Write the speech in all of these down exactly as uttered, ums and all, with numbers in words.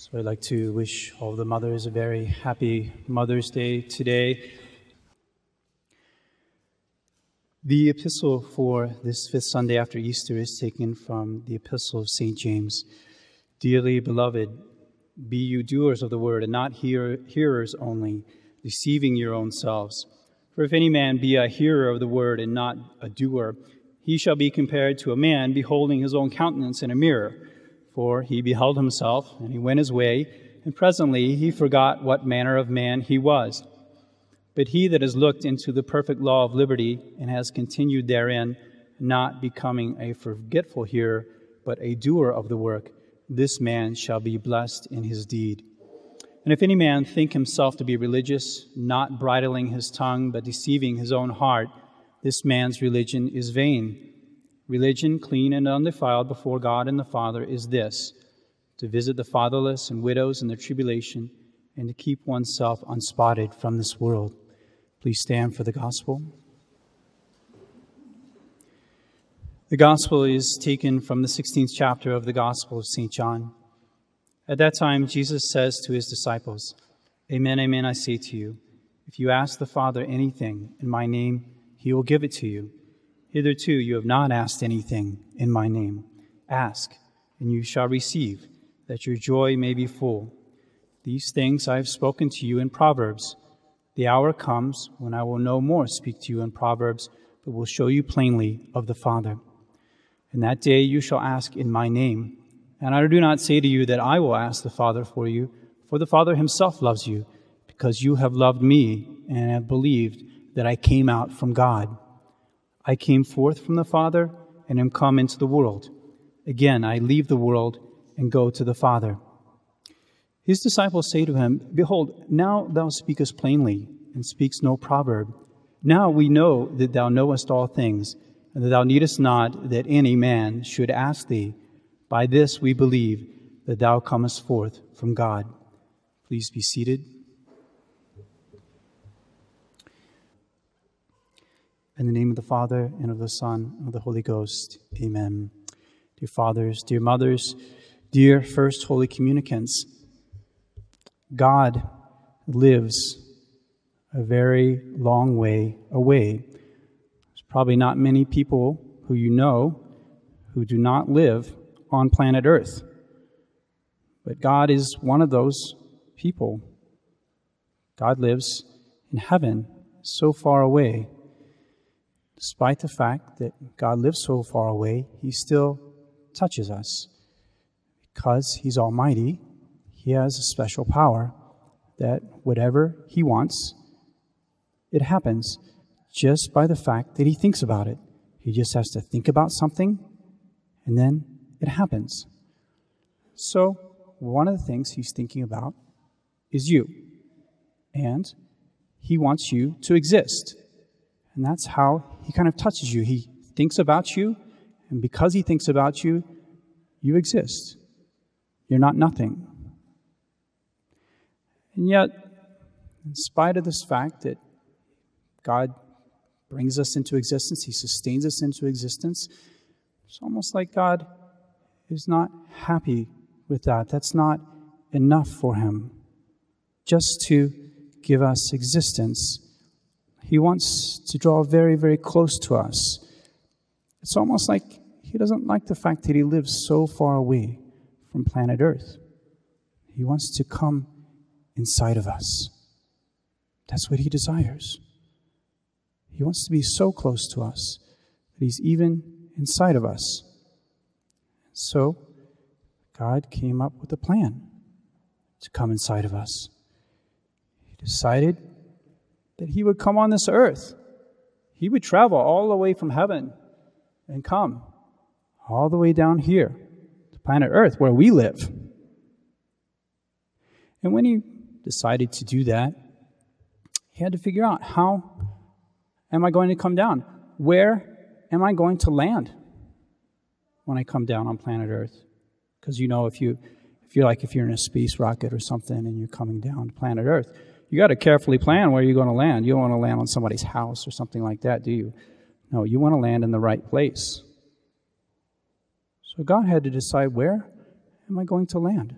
So I'd like to wish all the mothers a very happy Mother's Day today. The epistle for this fifth Sunday after Easter is taken from the epistle of Saint James. Dearly beloved, be you doers of the word and not hear- hearers only, deceiving your own selves. For if any man be a hearer of the word and not a doer, he shall be compared to a man beholding his own countenance in a mirror. For he beheld himself, and he went his way, and presently he forgot what manner of man he was. But he that has looked into the perfect law of liberty, and has continued therein, not becoming a forgetful hearer, but a doer of the work, this man shall be blessed in his deed. And if any man think himself to be religious, not bridling his tongue, but deceiving his own heart, this man's religion is vain. Religion, clean and undefiled before God and the Father, is this, to visit the fatherless and widows in their tribulation, and to keep oneself unspotted from this world. Please stand for the gospel. The gospel is taken from the sixteenth chapter of the Gospel of Saint John. At that time, Jesus says to his disciples, Amen, amen, I say to you, if you ask the Father anything in my name, he will give it to you. Hitherto you have not asked anything in my name. Ask, and you shall receive, that your joy may be full. These things I have spoken to you in Proverbs. The hour comes when I will no more speak to you in Proverbs, but will show you plainly of the Father. And that day you shall ask in my name. And I do not say to you that I will ask the Father for you, for the Father himself loves you, because you have loved me and have believed that I came out from God. I came forth from the Father and am come into the world. Again, I leave the world and go to the Father. His disciples say to him, Behold, now thou speakest plainly, and speakest no proverb. Now we know that thou knowest all things, and that thou needest not that any man should ask thee. By this we believe that thou comest forth from God. Please be seated. In the name of the Father, and of the Son, and of the Holy Ghost, amen. Dear fathers, dear mothers, dear First Holy Communicants, God lives a very long way away. There's probably not many people who you know who do not live on planet Earth. But God is one of those people. God lives in heaven, so far away. Despite the fact that God lives so far away, he still touches us. Because he's almighty, he has a special power that whatever he wants, it happens just by the fact that he thinks about it. He just has to think about something, and then it happens. So one of the things he's thinking about is you, and he wants you to exist. And that's how he kind of touches you. He thinks about you, and because he thinks about you, you exist. You're not nothing. And yet, in spite of this fact that God brings us into existence, he sustains us into existence, it's almost like God is not happy with that. That's not enough for him, just to give us existence. He wants to draw very, very close to us. It's almost like he doesn't like the fact that he lives so far away from planet Earth. He wants to come inside of us. That's what he desires. He wants to be so close to us that he's even inside of us. So God came up with a plan to come inside of us. He decided that he would come on this earth. He would travel all the way from heaven and come all the way down here to planet Earth where we live. And when he decided to do that, he had to figure out, how am I going to come down? Where am I going to land when I come down on planet Earth? Because you know, if you if you're like if you're in a space rocket or something and you're coming down to planet Earth, you got to carefully plan where you're going to land. You don't want to land on somebody's house or something like that, do you? No, you want to land in the right place. So God had to decide, where am I going to land?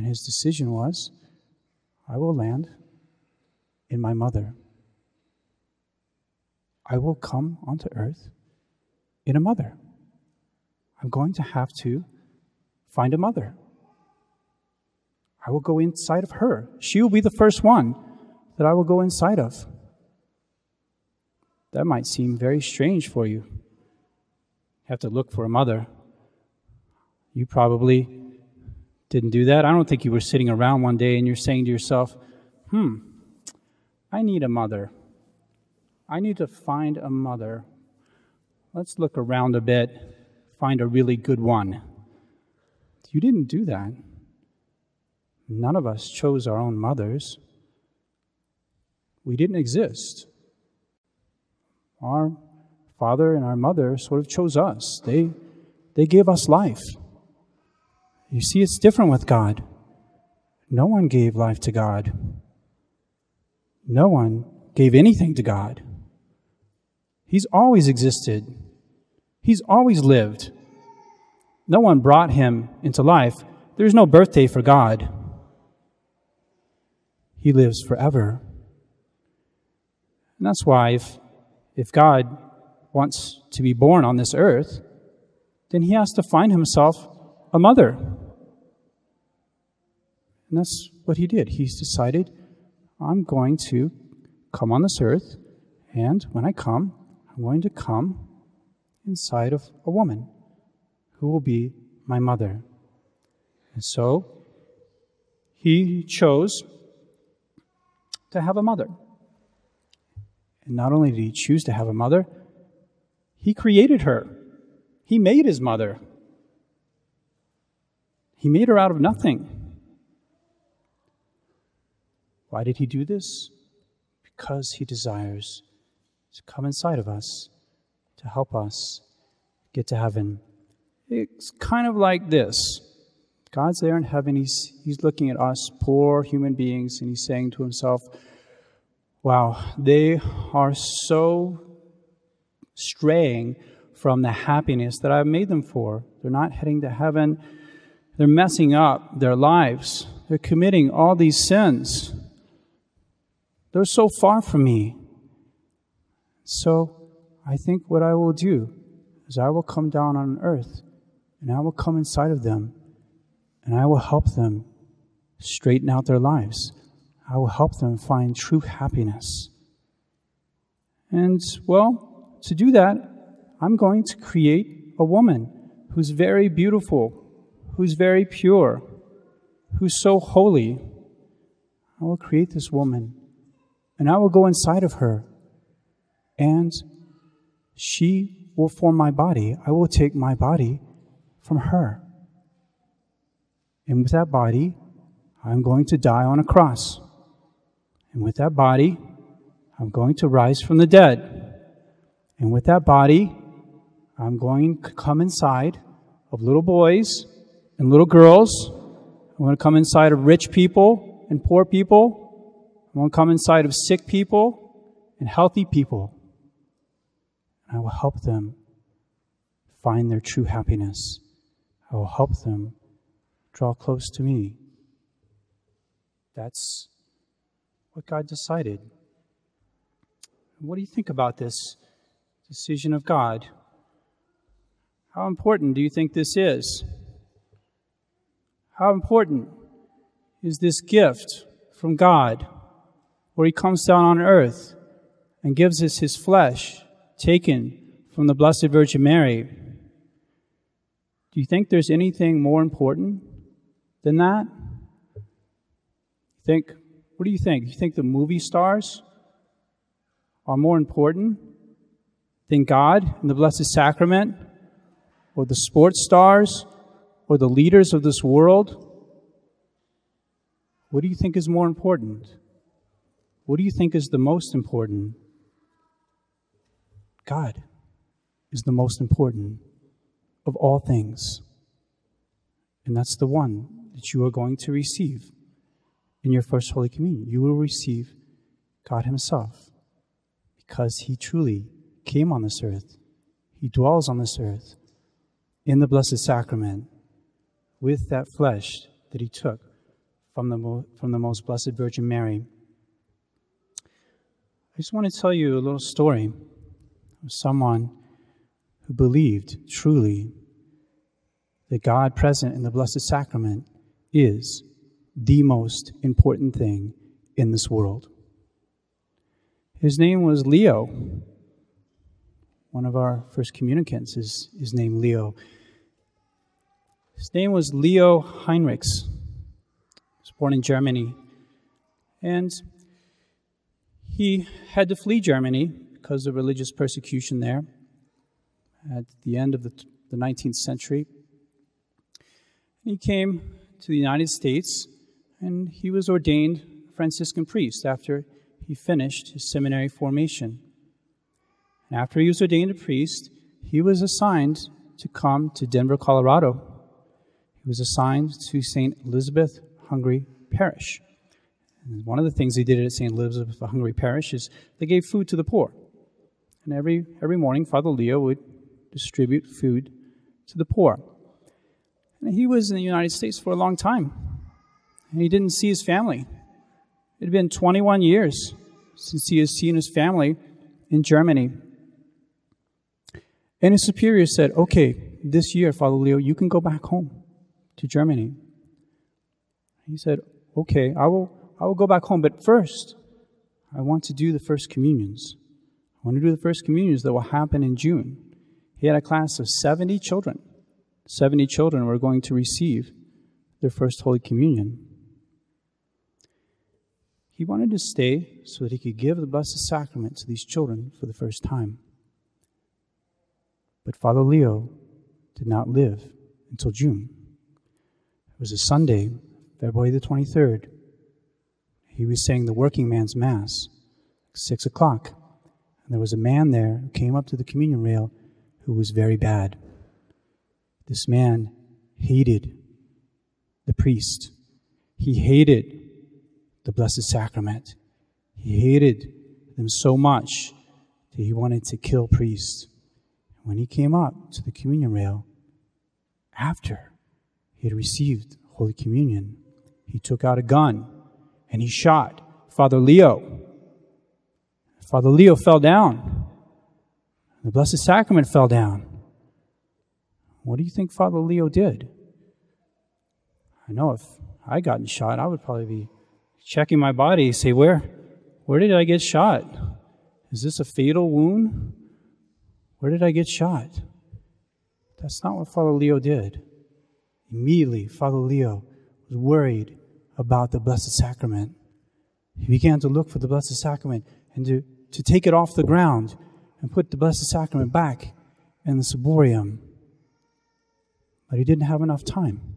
And his decision was, I will land in my mother. I will come onto earth in a mother. I'm going to have to find a mother. I will go inside of her. She will be the first one that I will go inside of. That might seem very strange for you. You have to look for a mother. You probably didn't do that. I don't think you were sitting around one day and you're saying to yourself, hmm, I need a mother. I need to find a mother. Let's look around a bit, find a really good one. You didn't do that. None of us chose our own mothers. We didn't exist. Our father and our mother sort of chose us. They, they gave us life. You see, it's different with God. No one gave life to God. No one gave anything to God. He's always existed. He's always lived. No one brought him into life. There's no birthday for God. He lives forever. And that's why if, if God wants to be born on this earth, then he has to find himself a mother. And that's what he did. He's decided, I'm going to come on this earth, and when I come, I'm going to come inside of a woman who will be my mother. And so he chose to have a mother. And not only did he choose to have a mother, he created her. He made his mother. He made her out of nothing. Why did he do this? Because he desires to come inside of us, to help us get to heaven. It's kind of like this. God's there in heaven. He's, he's looking at us, poor human beings, and he's saying to himself, wow, they are so straying from the happiness that I've made them for. They're not heading to heaven. They're messing up their lives. They're committing all these sins. They're so far from me. So I think what I will do is I will come down on earth, and I will come inside of them. And I will help them straighten out their lives. I will help them find true happiness. And, well, to do that, I'm going to create a woman who's very beautiful, who's very pure, who's so holy. I will create this woman, and I will go inside of her, and she will form my body. I will take my body from her. And with that body, I'm going to die on a cross. And with that body, I'm going to rise from the dead. And with that body, I'm going to come inside of little boys and little girls. I'm going to come inside of rich people and poor people. I'm going to come inside of sick people and healthy people. And I will help them find their true happiness. I will help them draw close to me. That's what God decided. What do you think about this decision of God? How important do you think this is? How important is this gift from God, where he comes down on earth and gives us his flesh taken from the Blessed Virgin Mary? Do you think there's anything more important than that? Think, what do you think? You think the movie stars are more important than God and the Blessed Sacrament, or the sports stars, or the leaders of this world? What do you think is more important? What do you think is the most important? God is the most important of all things. And that's the one that you are going to receive in your first Holy Communion. You will receive God himself, because he truly came on this earth. He dwells on this earth in the Blessed Sacrament with that flesh that he took from the, from the Most Blessed Virgin Mary. I just want to tell you a little story of someone who believed truly that God present in the Blessed Sacrament is the most important thing in this world. His name was Leo. One of our first communicants is, is named Leo. His name was Leo Heinrichs. He was born in Germany. And he had to flee Germany because of religious persecution there at the end of the, the nineteenth century. He came to the United States, and he was ordained a Franciscan priest after he finished his seminary formation. And after he was ordained a priest, he was assigned to come to Denver, Colorado. He was assigned to Saint Elizabeth Hungary Parish. And one of the things he did at Saint Elizabeth Hungary Parish is they gave food to the poor. And every, every morning, Father Leo would distribute food to the poor. And he was in the United States for a long time, and he didn't see his family. It had been twenty-one years since he had seen his family in Germany. And his superior said, "Okay, this year, Father Leo, you can go back home to Germany." He said, "Okay, I will, I will go back home, but first, I want to do the First Communions. I want to do the First Communions that will happen in June." He had a class of seventy children. seventy children were going to receive their first Holy Communion. He wanted to stay so that he could give the Blessed Sacrament to these children for the first time. But Father Leo did not live until June. It was a Sunday, February the twenty-third. He was saying the working man's Mass at six o'clock. And there was a man there who came up to the communion rail who was very bad. This man hated the priest. He hated the Blessed Sacrament. He hated them so much that he wanted to kill priests. When he came up to the communion rail, after he had received Holy Communion, he took out a gun and he shot Father Leo. Father Leo fell down. The Blessed Sacrament fell down. What do you think Father Leo did? I know if I gotten shot, I would probably be checking my body, say, where, where did I get shot? Is this a fatal wound? Where did I get shot? That's not what Father Leo did. Immediately, Father Leo was worried about the Blessed Sacrament. He began to look for the Blessed Sacrament and to, to take it off the ground and put the Blessed Sacrament back in the ciborium. But he didn't have enough time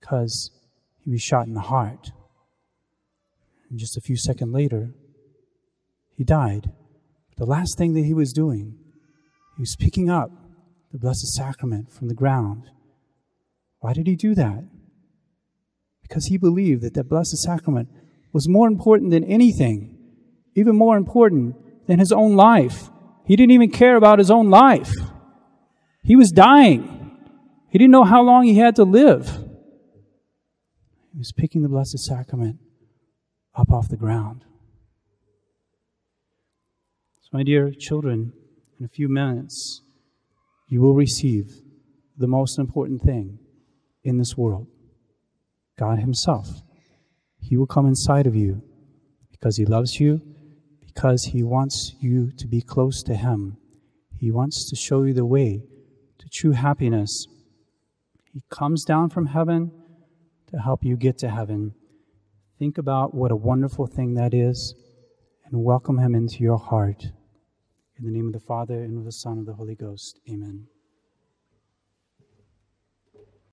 because he was shot in the heart. And just a few seconds later, he died. The last thing that he was doing, he was picking up the Blessed Sacrament from the ground. Why did he do that? Because he believed that the Blessed Sacrament was more important than anything, even more important than his own life. He didn't even care about his own life. He was dying. He didn't know how long he had to live. He was picking the Blessed Sacrament up off the ground. So, my dear children, in a few minutes, you will receive the most important thing in this world, God Himself. He will come inside of you because He loves you, because He wants you to be close to Him. He wants to show you the way to true happiness. He comes down from heaven to help you get to heaven. Think about what a wonderful thing that is, and welcome Him into your heart. In the name of the Father, and of the Son, and of the Holy Ghost. Amen.